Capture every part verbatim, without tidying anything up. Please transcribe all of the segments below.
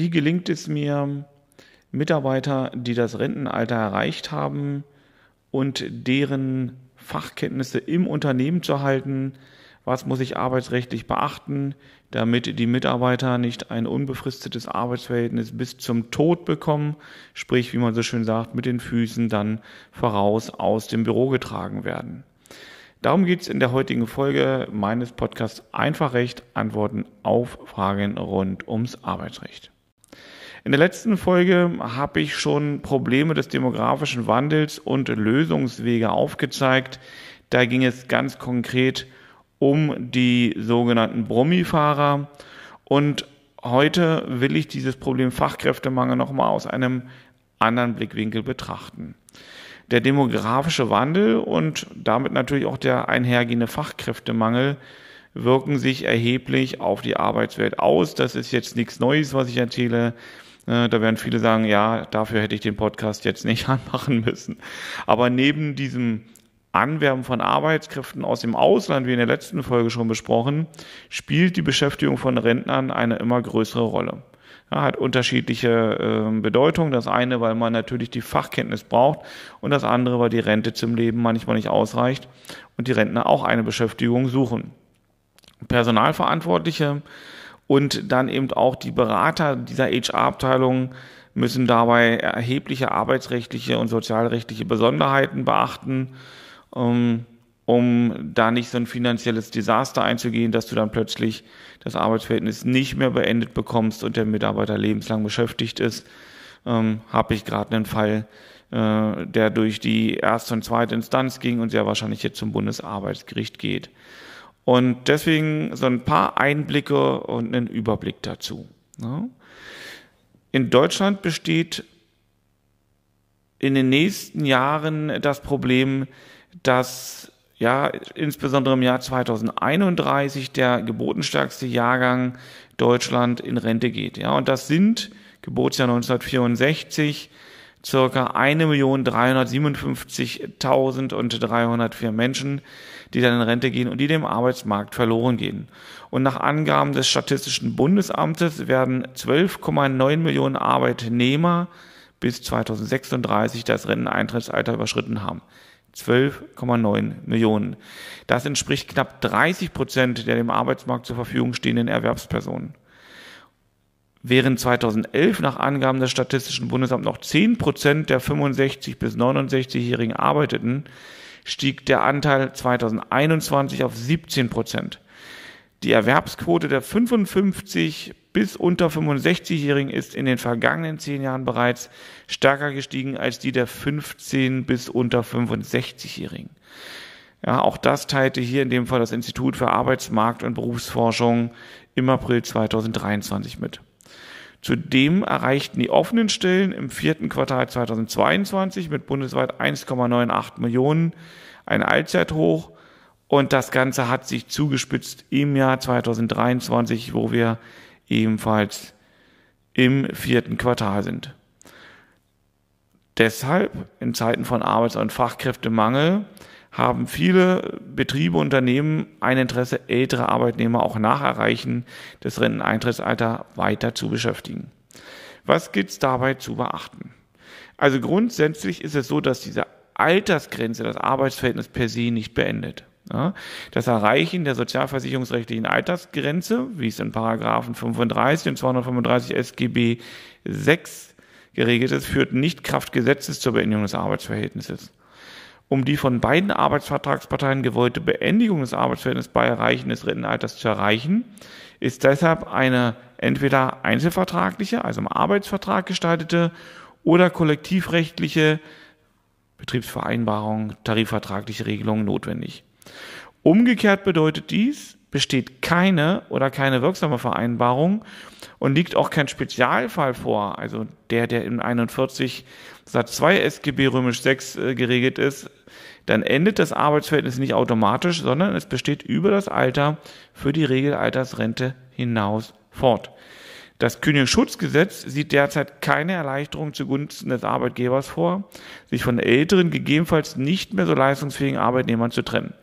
Wie gelingt es mir, Mitarbeiter, die das Rentenalter erreicht haben und deren Fachkenntnisse im Unternehmen zu halten? Was muss ich arbeitsrechtlich beachten, damit die Mitarbeiter nicht ein unbefristetes Arbeitsverhältnis bis zum Tod bekommen, sprich, wie man so schön sagt, mit den Füßen dann voraus aus dem Büro getragen werden? Darum geht es in der heutigen Folge meines Podcasts Einfach Recht, Antworten auf Fragen rund ums Arbeitsrecht. In der letzten Folge habe ich schon Probleme des demografischen Wandels und Lösungswege aufgezeigt. Da ging es ganz konkret um die sogenannten Brummifahrer. Und heute will ich dieses Problem Fachkräftemangel nochmal aus einem anderen Blickwinkel betrachten. Der demografische Wandel und damit natürlich auch der einhergehende Fachkräftemangel wirken sich erheblich auf die Arbeitswelt aus. Das ist jetzt nichts Neues, was ich erzähle. Da werden viele sagen, ja, dafür hätte ich den Podcast jetzt nicht anmachen müssen. Aber neben diesem Anwerben von Arbeitskräften aus dem Ausland, wie in der letzten Folge schon besprochen, spielt die Beschäftigung von Rentnern eine immer größere Rolle. Ja, hat unterschiedliche äh, Bedeutung. Das eine, weil man natürlich die Fachkenntnis braucht, und das andere, weil die Rente zum Leben manchmal nicht ausreicht und die Rentner auch eine Beschäftigung suchen. Personalverantwortliche und dann eben auch die Berater dieser H R-Abteilung müssen dabei erhebliche arbeitsrechtliche und sozialrechtliche Besonderheiten beachten, um, um da nicht so ein finanzielles Desaster einzugehen, dass du dann plötzlich das Arbeitsverhältnis nicht mehr beendet bekommst und der Mitarbeiter lebenslang beschäftigt ist. Ähm, habe ich gerade einen Fall, äh, der durch die erste und zweite Instanz ging und sehr wahrscheinlich jetzt zum Bundesarbeitsgericht geht. Und deswegen so ein paar Einblicke und einen Überblick dazu. In Deutschland besteht in den nächsten Jahren das Problem, dass ja insbesondere im Jahr zweitausendeinunddreißig der geburtenstärkste Jahrgang Deutschland in Rente geht. Ja, und das sind, Geburtsjahr neunzehnhundertvierundsechzig, circa eine Million dreihundertsiebenundfünfzigtausenddreihundertvier Menschen, die dann in Rente gehen und die dem Arbeitsmarkt verloren gehen. Und nach Angaben des Statistischen Bundesamtes werden zwölf Komma neun Millionen Arbeitnehmer bis zweitausendsechsunddreißig das Renteneintrittsalter überschritten haben. zwölf Komma neun Millionen. Das entspricht knapp dreißig Prozent der dem Arbeitsmarkt zur Verfügung stehenden Erwerbspersonen. Während zweitausendelf nach Angaben des Statistischen Bundesamts noch zehn Prozent der fünfundsechzig- bis neunundsechzigjährigen arbeiteten, stieg der Anteil zweitausendeinundzwanzig auf siebzehn Prozent. Die Erwerbsquote der fünfundfünfzig- bis unter fünfundsechzigjährigen ist in den vergangenen zehn Jahren bereits stärker gestiegen als die der fünfzehn- bis unter fünfundsechzigjährigen. Ja, auch das teilte hier in dem Fall das Institut für Arbeitsmarkt- und Berufsforschung im April zweitausenddreiundzwanzig mit. Zudem erreichten die offenen Stellen im vierten Quartal zweitausendzweiundzwanzig mit bundesweit eins Komma achtundneunzig Millionen ein Allzeithoch, und das Ganze hat sich zugespitzt im Jahr zweitausenddreiundzwanzig, wo wir ebenfalls im vierten Quartal sind. Deshalb in Zeiten von Arbeits- und Fachkräftemangel haben viele Betriebe, Unternehmen ein Interesse, ältere Arbeitnehmer auch nach Erreichen des Renteneintrittsalters weiter zu beschäftigen. Was gibt es dabei zu beachten? Also grundsätzlich ist es so, dass diese Altersgrenze das Arbeitsverhältnis per se nicht beendet. Das Erreichen der sozialversicherungsrechtlichen Altersgrenze, wie es in Paragraphen fünfunddreißig und zweihundertfünfunddreißig S G B sechs geregelt ist, führt nicht kraft Gesetzes zur Beendigung des Arbeitsverhältnisses. Um die von beiden Arbeitsvertragsparteien gewollte Beendigung des Arbeitsverhältnisses bei Erreichen des Rentenalters zu erreichen, ist deshalb eine entweder einzelvertragliche, also im Arbeitsvertrag gestaltete, oder kollektivrechtliche, Betriebsvereinbarung, tarifvertragliche Regelung notwendig. Umgekehrt bedeutet dies, besteht keine oder keine wirksame Vereinbarung und liegt auch kein Spezialfall vor, also der, der in einundvierzig Satz zwei S G B römisch sechs geregelt ist, dann endet das Arbeitsverhältnis nicht automatisch, sondern es besteht über das Alter für die Regelaltersrente hinaus fort. Das Kündigungsschutzgesetz sieht derzeit keine Erleichterung zugunsten des Arbeitgebers vor, sich von älteren, gegebenenfalls nicht mehr so leistungsfähigen Arbeitnehmern zu trennen.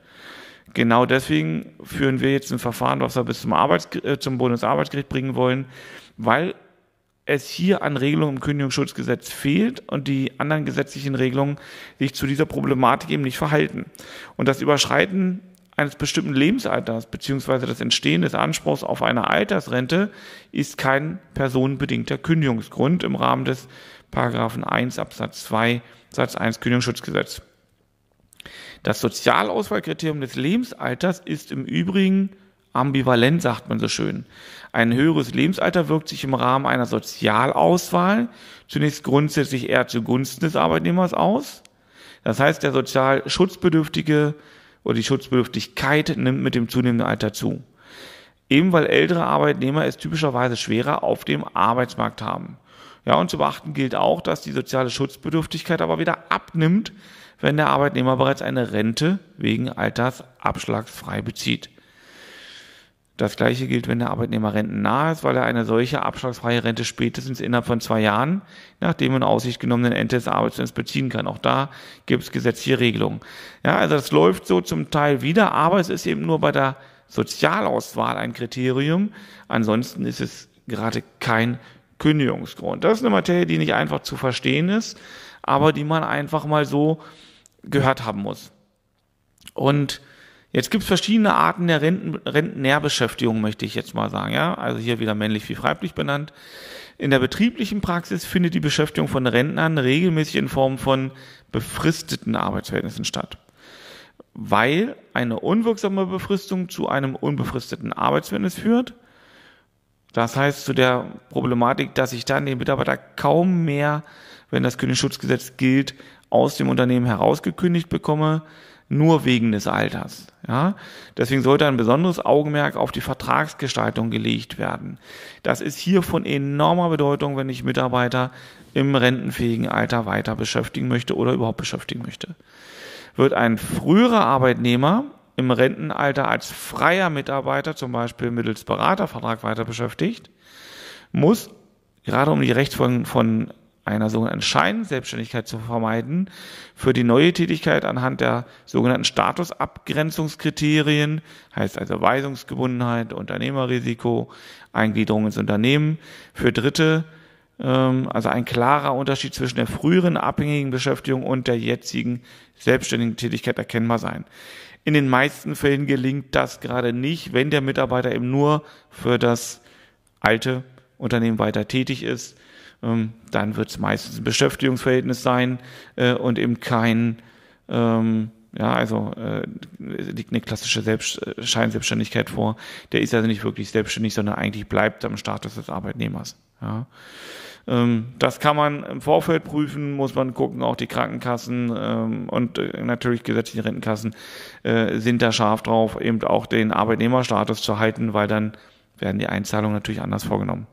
Genau deswegen führen wir jetzt ein Verfahren, was wir bis zum, Arbeits- äh, zum Bundesarbeitsgericht bringen wollen, weil es hier an Regelungen im Kündigungsschutzgesetz fehlt und die anderen gesetzlichen Regelungen sich zu dieser Problematik eben nicht verhalten. Und das Überschreiten eines bestimmten Lebensalters bzw. das Entstehen des Anspruchs auf eine Altersrente ist kein personenbedingter Kündigungsgrund im Rahmen des Paragraphen eins Absatz zwei Satz eins Kündigungsschutzgesetz. Das Sozialauswahlkriterium des Lebensalters ist im Übrigen ambivalent, sagt man so schön. Ein höheres Lebensalter wirkt sich im Rahmen einer Sozialauswahl zunächst grundsätzlich eher zugunsten des Arbeitnehmers aus. Das heißt, der sozial Schutzbedürftige oder die Schutzbedürftigkeit nimmt mit dem zunehmenden Alter zu. Eben weil ältere Arbeitnehmer es typischerweise schwerer auf dem Arbeitsmarkt haben. Ja, und zu beachten gilt auch, dass die soziale Schutzbedürftigkeit aber wieder abnimmt, wenn der Arbeitnehmer bereits eine Rente wegen Altersabschlags frei bezieht. Das Gleiche gilt, wenn der Arbeitnehmer rentennahe ist, weil er eine solche abschlagsfreie Rente spätestens innerhalb von zwei Jahren nach dem in Aussicht genommenen Ende des Arbeitsverhältnisses beziehen kann. Auch da gibt es gesetzliche Regelungen. Ja, also das läuft so zum Teil wieder, aber es ist eben nur bei der Sozialauswahl ein Kriterium. Ansonsten ist es gerade kein Kündigungsgrund. Das ist eine Materie, die nicht einfach zu verstehen ist, aber die man einfach mal so gehört haben muss. Und jetzt gibt es verschiedene Arten der Renten, Rentennährbeschäftigung, möchte ich jetzt mal sagen. Ja? Also hier wieder männlich wie weiblich benannt. In der betrieblichen Praxis findet die Beschäftigung von Rentnern regelmäßig in Form von befristeten Arbeitsverhältnissen statt, weil eine unwirksame Befristung zu einem unbefristeten Arbeitsverhältnis führt. Das heißt zu der Problematik, dass sich dann den Mitarbeiter kaum mehr, wenn das Kündigungsschutzgesetz gilt, aus dem Unternehmen herausgekündigt bekomme, nur wegen des Alters. Ja? Deswegen sollte ein besonderes Augenmerk auf die Vertragsgestaltung gelegt werden. Das ist hier von enormer Bedeutung, wenn ich Mitarbeiter im rentenfähigen Alter weiter beschäftigen möchte oder überhaupt beschäftigen möchte. Wird ein früherer Arbeitnehmer im Rentenalter als freier Mitarbeiter, zum Beispiel mittels Beratervertrag, weiter beschäftigt, muss, gerade um die Rechtsfolgen von einer sogenannten Scheinselbstständigkeit zu vermeiden, für die neue Tätigkeit anhand der sogenannten Statusabgrenzungskriterien, heißt also Weisungsgebundenheit, Unternehmerrisiko, Eingliederung ins Unternehmen, für Dritte, ähm, also ein klarer Unterschied zwischen der früheren abhängigen Beschäftigung und der jetzigen selbstständigen Tätigkeit erkennbar sein. In den meisten Fällen gelingt das gerade nicht, wenn der Mitarbeiter eben nur für das alte Unternehmen weiter tätig ist. Dann wird es meistens ein Beschäftigungsverhältnis sein äh, und eben kein, ähm, ja, also äh, liegt eine klassische Selbst Scheinselbstständigkeit vor. Der ist also nicht wirklich selbstständig, sondern eigentlich bleibt am Status des Arbeitnehmers. Ja. Ähm, das kann man im Vorfeld prüfen, muss man gucken, auch die Krankenkassen ähm, und äh, natürlich gesetzliche Rentenkassen äh, sind da scharf drauf, eben auch den Arbeitnehmerstatus zu halten, weil dann werden die Einzahlungen natürlich anders vorgenommen.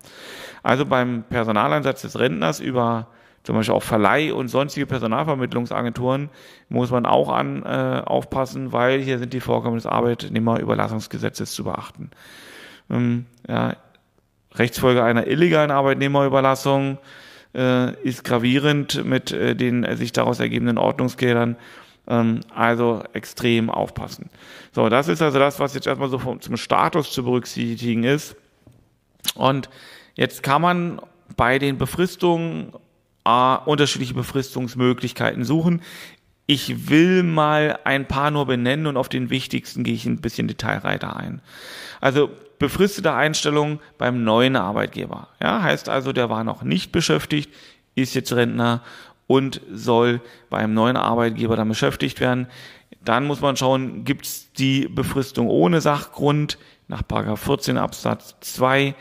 Also beim Personaleinsatz des Rentners über zum Beispiel auch Verleih- und sonstige Personalvermittlungsagenturen muss man auch an, äh, aufpassen, weil hier sind die Vorgaben des Arbeitnehmerüberlassungsgesetzes zu beachten. Ähm, ja, Rechtsfolge einer illegalen Arbeitnehmerüberlassung äh, ist gravierend mit äh, den äh, sich daraus ergebenden Ordnungsgeldern. Also extrem aufpassen. So, das ist also das, was jetzt erstmal so vom, zum Status zu berücksichtigen ist. Und jetzt kann man bei den Befristungen äh, unterschiedliche Befristungsmöglichkeiten suchen. Ich will mal ein paar nur benennen und auf den wichtigsten gehe ich ein bisschen detailreicher ein. Also befristete Einstellung beim neuen Arbeitgeber. Ja, heißt also, der war noch nicht beschäftigt, ist jetzt Rentner und soll beim neuen Arbeitgeber dann beschäftigt werden. Dann muss man schauen, gibt es die Befristung ohne Sachgrund nach Paragraph vierzehn Absatz zwei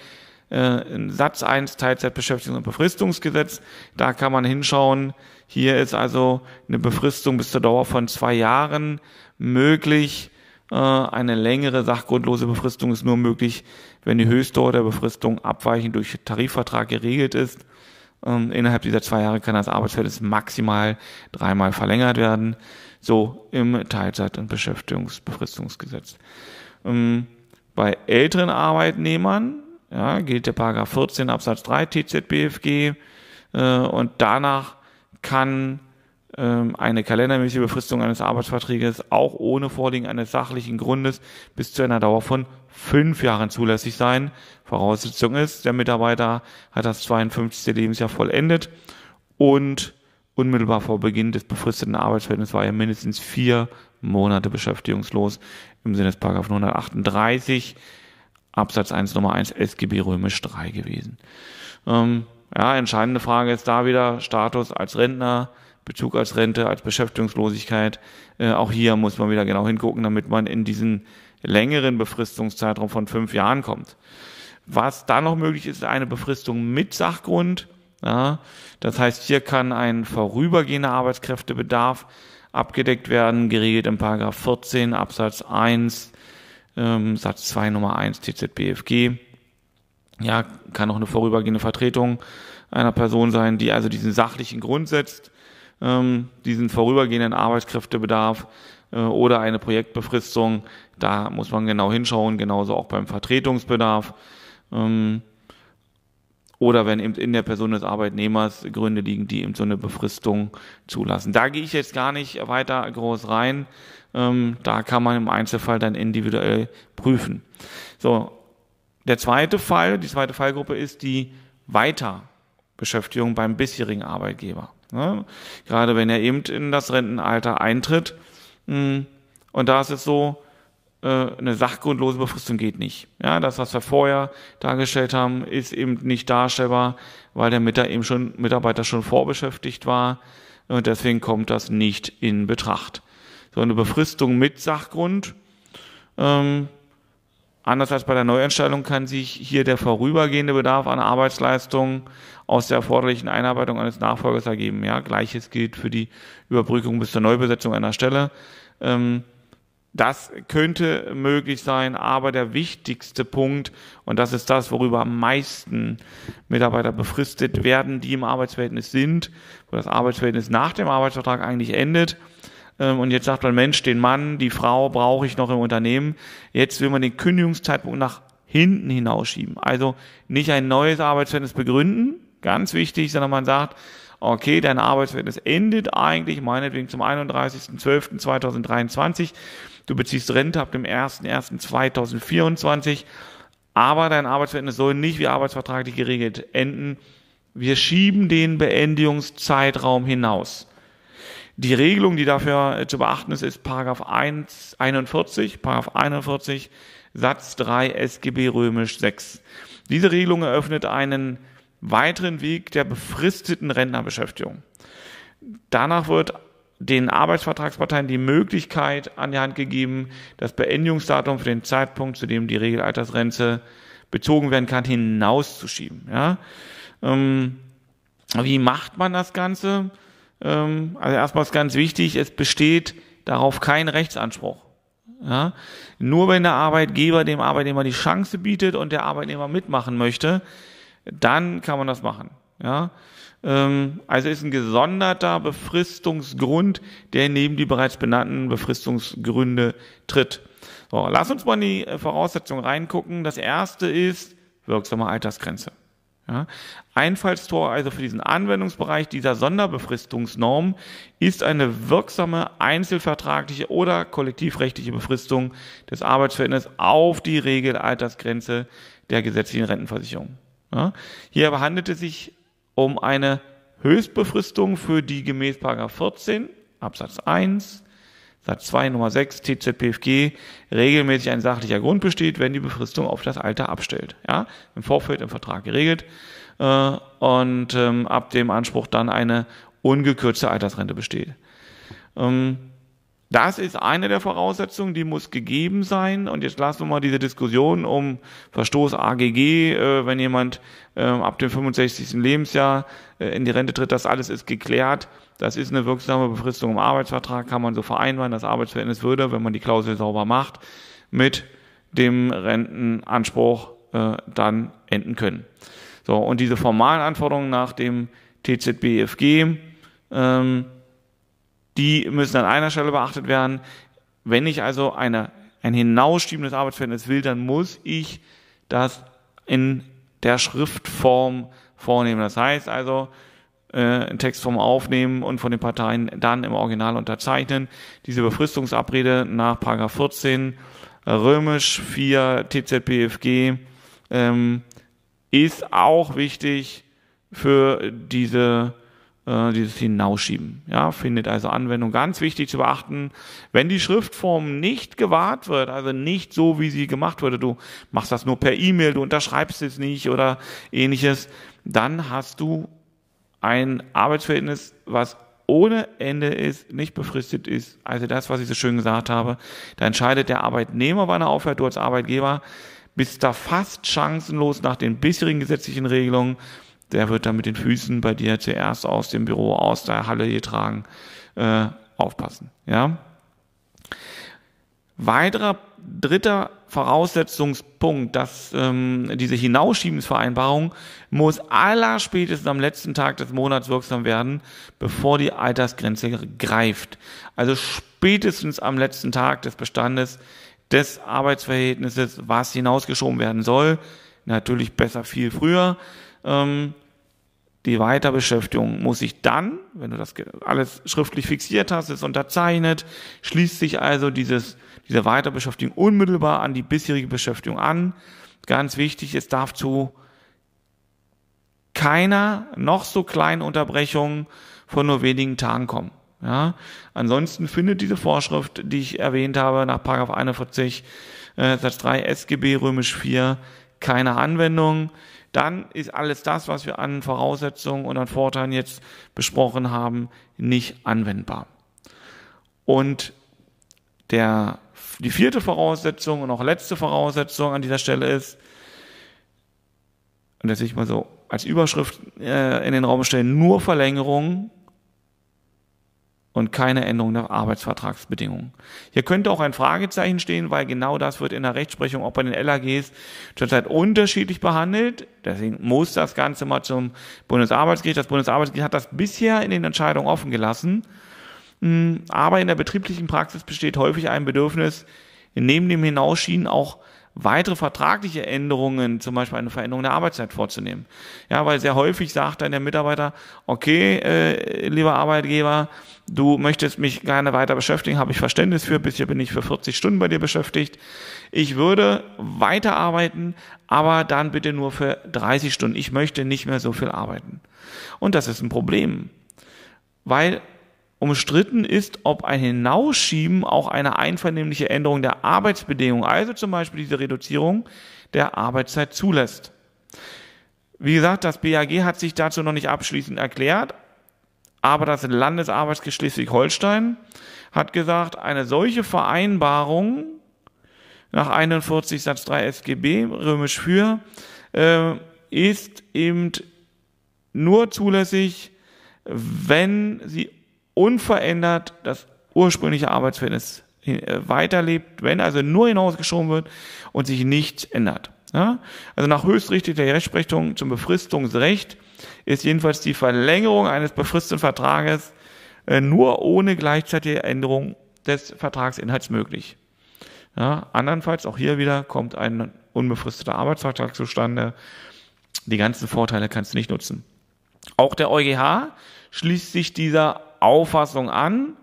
äh, Satz eins Teilzeitbeschäftigungs- und Befristungsgesetz. Da kann man hinschauen. Hier ist also eine Befristung bis zur Dauer von zwei Jahren möglich. Äh, eine längere sachgrundlose Befristung ist nur möglich, wenn die Höchstdauer der Befristung abweichend durch Tarifvertrag geregelt ist. Innerhalb dieser zwei Jahre kann das Arbeitsverhältnis maximal dreimal verlängert werden, so im Teilzeit- und Beschäftigungsbefristungsgesetz. Bei älteren Arbeitnehmern ja, gilt der Paragraph vierzehn Absatz drei T Z B F G äh, und danach kann eine kalendermäßige Befristung eines Arbeitsvertrages auch ohne Vorliegen eines sachlichen Grundes bis zu einer Dauer von fünf Jahren zulässig sein. Voraussetzung ist, der Mitarbeiter hat das zweiundfünfzigste Lebensjahr vollendet und unmittelbar vor Beginn des befristeten Arbeitsverhältnisses war er mindestens vier Monate beschäftigungslos im Sinne des Paragraph hundertachtunddreißig Absatz eins Nummer eins S G B Römisch drei gewesen. Ähm, ja, entscheidende Frage ist da wieder Status als Rentner, Bezug als Rente, als Beschäftigungslosigkeit. Äh, auch hier muss man wieder genau hingucken, damit man in diesen längeren Befristungszeitraum von fünf Jahren kommt. Was da noch möglich ist, ist eine Befristung mit Sachgrund. Ja, das heißt, hier kann ein vorübergehender Arbeitskräftebedarf abgedeckt werden, geregelt im Paragraph vierzehn Absatz eins, ähm, Satz zwei Nummer eins T Z B F G. Ja, kann auch eine vorübergehende Vertretung einer Person sein, die also diesen sachlichen Grund setzt, diesen vorübergehenden Arbeitskräftebedarf oder eine Projektbefristung. Da muss man genau hinschauen, genauso auch beim Vertretungsbedarf. Oder wenn eben in der Person des Arbeitnehmers Gründe liegen, die eben so eine Befristung zulassen. Da gehe ich jetzt gar nicht weiter groß rein. Da kann man im Einzelfall dann individuell prüfen. So, der zweite Fall, die zweite Fallgruppe ist die Weiterbeschäftigung beim bisherigen Arbeitgeber. Ja, gerade wenn er eben in das Rentenalter eintritt. Und da ist es so, eine sachgrundlose Befristung geht nicht. Ja, das, was wir vorher dargestellt haben, ist eben nicht darstellbar, weil der Mitarbeiter eben schon, Mitarbeiter schon vorbeschäftigt war. Und deswegen kommt das nicht in Betracht. So eine Befristung mit Sachgrund. Ähm, Anders als bei der Neueinstellung kann sich hier der vorübergehende Bedarf an Arbeitsleistungen aus der erforderlichen Einarbeitung eines Nachfolgers ergeben. Ja, Gleiches gilt für die Überbrückung bis zur Neubesetzung einer Stelle. Das könnte möglich sein, aber der wichtigste Punkt, und das ist das, worüber am meisten Mitarbeiter befristet werden, die im Arbeitsverhältnis sind, wo das Arbeitsverhältnis nach dem Arbeitsvertrag eigentlich endet, und jetzt sagt man, Mensch, den Mann, die Frau brauche ich noch im Unternehmen. Jetzt will man den Kündigungszeitpunkt nach hinten hinausschieben. Also nicht ein neues Arbeitsverhältnis begründen, ganz wichtig, sondern man sagt, okay, dein Arbeitsverhältnis endet eigentlich meinetwegen zum einunddreißigsten zwölften zweitausenddreiundzwanzig. Du beziehst Rente ab dem ersten ersten zweitausendvierundzwanzig. Aber dein Arbeitsverhältnis soll nicht wie arbeitsvertraglich geregelt enden. Wir schieben den Beendigungszeitraum hinaus. Die Regelung, die dafür zu beachten ist, ist Paragraph einundvierzig, Paragraph einundvierzig Satz drei S G B Römisch sechs. Diese Regelung eröffnet einen weiteren Weg der befristeten Rentnerbeschäftigung. Danach wird den Arbeitsvertragsparteien die Möglichkeit an die Hand gegeben, das Beendigungsdatum für den Zeitpunkt, zu dem die Regelaltersrente bezogen werden kann, hinauszuschieben. Ja? Ähm, wie macht man das Ganze? Also erstmal ist ganz wichtig, es besteht darauf kein Rechtsanspruch. Ja? Nur wenn der Arbeitgeber dem Arbeitnehmer die Chance bietet und der Arbeitnehmer mitmachen möchte, dann kann man das machen. Ja? Also ist ein gesonderter Befristungsgrund, der neben die bereits benannten Befristungsgründe tritt. So, lass uns mal in die Voraussetzungen reingucken. Das erste ist wirksame Altersgrenze. Ja, Einfallstor also für diesen Anwendungsbereich dieser Sonderbefristungsnorm ist eine wirksame einzelvertragliche oder kollektivrechtliche Befristung des Arbeitsverhältnisses auf die Regelaltersgrenze der gesetzlichen Rentenversicherung. Ja, hier handelt es sich um eine Höchstbefristung, für die gemäß Paragraph vierzehn Absatz eins Satz zwei Nummer sechs T Z B F G regelmäßig ein sachlicher Grund besteht, wenn die Befristung auf das Alter abstellt. Ja, im Vorfeld im Vertrag geregelt äh, und ähm, ab dem Anspruch dann eine ungekürzte Altersrente besteht. Ähm, das ist eine der Voraussetzungen, die muss gegeben sein. Und jetzt lassen wir mal diese Diskussion um Verstoß A G G, äh, wenn jemand äh, ab dem fünfundsechzigsten Lebensjahr äh, in die Rente tritt, das alles ist geklärt. Das ist eine wirksame Befristung im Arbeitsvertrag, kann man so vereinbaren. Das Arbeitsverhältnis würde, wenn man die Klausel sauber macht, mit dem Rentenanspruch äh, dann enden können. So, und diese formalen Anforderungen nach dem T Z B F G, ähm, die müssen an einer Stelle beachtet werden. Wenn ich also eine, ein hinausschiebendes Arbeitsverhältnis will, dann muss ich das in der Schriftform vornehmen. Das heißt also, äh, in Textform aufnehmen und von den Parteien dann im Original unterzeichnen. Diese Befristungsabrede nach Paragraph vierzehn Römisch vier T Z B F G ähm, ist auch wichtig für diese äh, dieses Hinausschieben. Ja, findet also Anwendung. Ganz wichtig zu beachten, wenn die Schriftform nicht gewahrt wird, also nicht so, wie sie gemacht wurde, du machst das nur per E-Mail, du unterschreibst es nicht oder ähnliches, dann hast du ein Arbeitsverhältnis, was ohne Ende ist, nicht befristet ist. Also das, was ich so schön gesagt habe, da entscheidet der Arbeitnehmer, wann er aufhört, du als Arbeitgeber bist da fast chancenlos nach den bisherigen gesetzlichen Regelungen. Der wird dann mit den Füßen bei dir zuerst aus dem Büro, aus der Halle getragen, äh, aufpassen. Ja? Weiterer dritter Voraussetzungspunkt, dass ähm, diese Hinausschiebensvereinbarung muss allerspätestens am letzten Tag des Monats wirksam werden, bevor die Altersgrenze greift. Also spätestens am letzten Tag des Bestandes des Arbeitsverhältnisses, was hinausgeschoben werden soll, natürlich besser viel früher. Ähm, die Weiterbeschäftigung muss sich dann, wenn du das alles schriftlich fixiert hast, ist unterzeichnet, schließt sich also dieses, diese Weiterbeschäftigung unmittelbar an die bisherige Beschäftigung an. Ganz wichtig, es darf zu keiner noch so kleinen Unterbrechung von nur wenigen Tagen kommen. Ja, ansonsten findet diese Vorschrift, die ich erwähnt habe, nach Paragraph einundvierzig äh, Satz drei S G B Römisch vier keine Anwendung. Dann ist alles das, was wir an Voraussetzungen und an Vorteilen jetzt besprochen haben, nicht anwendbar. Und der, die vierte Voraussetzung und auch letzte Voraussetzung an dieser Stelle ist, und das will ich mal so als Überschrift äh, in den Raum stellen, nur Verlängerung und keine Änderung der Arbeitsvertragsbedingungen. Hier könnte auch ein Fragezeichen stehen, weil genau das wird in der Rechtsprechung, auch bei den L A Gs, zurzeit unterschiedlich behandelt. Deswegen muss das Ganze mal zum Bundesarbeitsgericht. Das Bundesarbeitsgericht hat das bisher in den Entscheidungen offen gelassen. Aber in der betrieblichen Praxis besteht häufig ein Bedürfnis, neben dem Hinausschieben auch weitere vertragliche Änderungen, zum Beispiel eine Veränderung der Arbeitszeit vorzunehmen. Ja, weil sehr häufig sagt dann der Mitarbeiter, okay, äh, lieber Arbeitgeber, du möchtest mich gerne weiter beschäftigen, habe ich Verständnis für, bisher bin ich für vierzig Stunden bei dir beschäftigt. Ich würde weiterarbeiten, aber dann bitte nur für dreißig Stunden. Ich möchte nicht mehr so viel arbeiten. Und das ist ein Problem, weil umstritten ist, ob ein Hinausschieben auch eine einvernehmliche Änderung der Arbeitsbedingungen, also zum Beispiel diese Reduzierung der Arbeitszeit zulässt. Wie gesagt, das B A G hat sich dazu noch nicht abschließend erklärt, aber das Landesarbeitsgericht Schleswig-Holstein hat gesagt, eine solche Vereinbarung nach einundvierzig Satz drei S G B Römisch vier äh, ist eben nur zulässig, wenn sie unverändert das ursprüngliche Arbeitsverhältnis weiterlebt, wenn also nur hinausgeschoben wird und sich nichts ändert. Ja? Also nach höchstrichterlicher Rechtsprechung zum Befristungsrecht ist jedenfalls die Verlängerung eines befristeten Vertrages äh, nur ohne gleichzeitige Änderung des Vertragsinhalts möglich. Ja? Andernfalls, auch hier wieder, kommt ein unbefristeter Arbeitsvertrag zustande. Die ganzen Vorteile kannst du nicht nutzen. Auch der EuGH schließt sich dieser Auffassung an,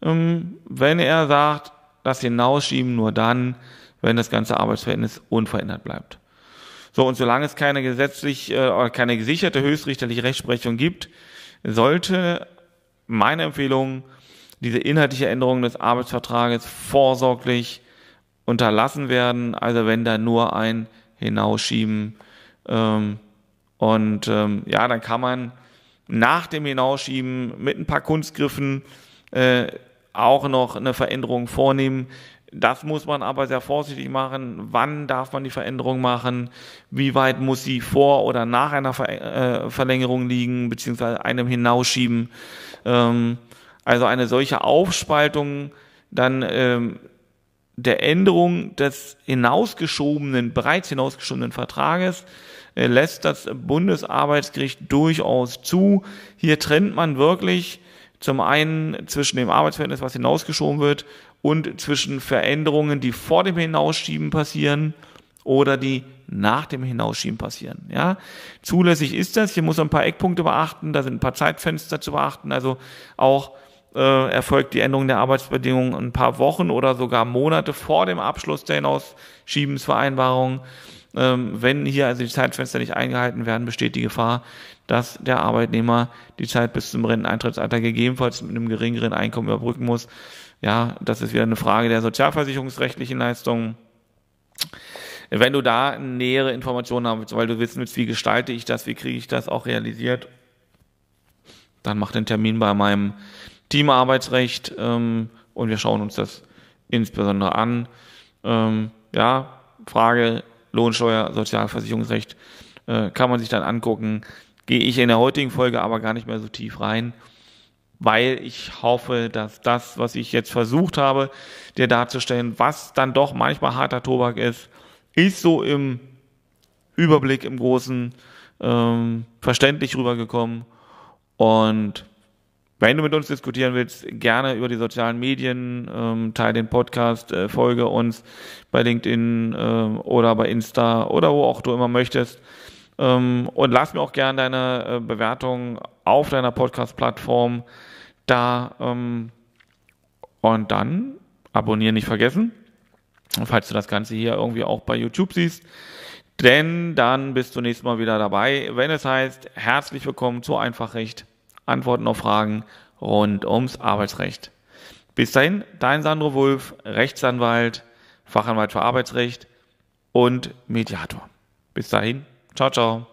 wenn er sagt, das Hinausschieben nur dann, wenn das ganze Arbeitsverhältnis unverändert bleibt. So, und solange es keine gesetzlich oder keine gesicherte höchstrichterliche Rechtsprechung gibt, sollte meine Empfehlung diese inhaltliche Änderung des Arbeitsvertrages vorsorglich unterlassen werden, also wenn da nur ein Hinausschieben ähm, und ähm, ja, dann kann man nach dem Hinausschieben mit ein paar Kunstgriffen äh, auch noch eine Veränderung vornehmen. Das muss man aber sehr vorsichtig machen. Wann darf man die Veränderung machen? Wie weit muss sie vor oder nach einer Ver äh, Verlängerung liegen, beziehungsweise einem Hinausschieben? Ähm, also eine solche Aufspaltung dann ähm, der Änderung des hinausgeschobenen, bereits hinausgeschobenen Vertrages lässt das Bundesarbeitsgericht durchaus zu. Hier trennt man wirklich zum einen zwischen dem Arbeitsverhältnis, was hinausgeschoben wird, und zwischen Veränderungen, die vor dem Hinausschieben passieren, oder die nach dem Hinausschieben passieren. Ja? Zulässig ist das. Hier muss man ein paar Eckpunkte beachten, da sind ein paar Zeitfenster zu beachten. Also auch äh, erfolgt die Änderung der Arbeitsbedingungen ein paar Wochen oder sogar Monate vor dem Abschluss der Hinausschiebensvereinbarung. Ähm, wenn hier also die Zeitfenster nicht eingehalten werden, besteht die Gefahr, dass der Arbeitnehmer die Zeit bis zum Renteneintrittsalter gegebenenfalls mit einem geringeren Einkommen überbrücken muss. Ja, das ist wieder eine Frage der sozialversicherungsrechtlichen Leistungen. Wenn du da nähere Informationen haben willst, weil du wissen willst, wie gestalte ich das, wie kriege ich das auch realisiert, dann mach den Termin bei meinem Team Arbeitsrecht ähm, und wir schauen uns das insbesondere an. Ähm, ja, Frage Lohnsteuer, Sozialversicherungsrecht äh, kann man sich dann angucken. Gehe ich in der heutigen Folge aber gar nicht mehr so tief rein, weil ich hoffe, dass das, was ich jetzt versucht habe, dir darzustellen, was dann doch manchmal harter Tobak ist, ist so im Überblick, im Großen ähm, verständlich rübergekommen. Und wenn du mit uns diskutieren willst, gerne über die sozialen Medien, ähm, teile den Podcast, äh, folge uns bei LinkedIn äh, oder bei Insta oder wo auch du immer möchtest. Ähm, und lass mir auch gerne deine äh, Bewertung auf deiner Podcast-Plattform da. Ähm, und dann abonnieren nicht vergessen, falls du das Ganze hier irgendwie auch bei YouTube siehst, denn dann bist du nächstes Mal wieder dabei, wenn es heißt, herzlich willkommen zu Einfach Recht, Antworten auf Fragen rund ums Arbeitsrecht. Bis dahin, dein Sandro Wulf, Rechtsanwalt, Fachanwalt für Arbeitsrecht und Mediator. Bis dahin, ciao, ciao.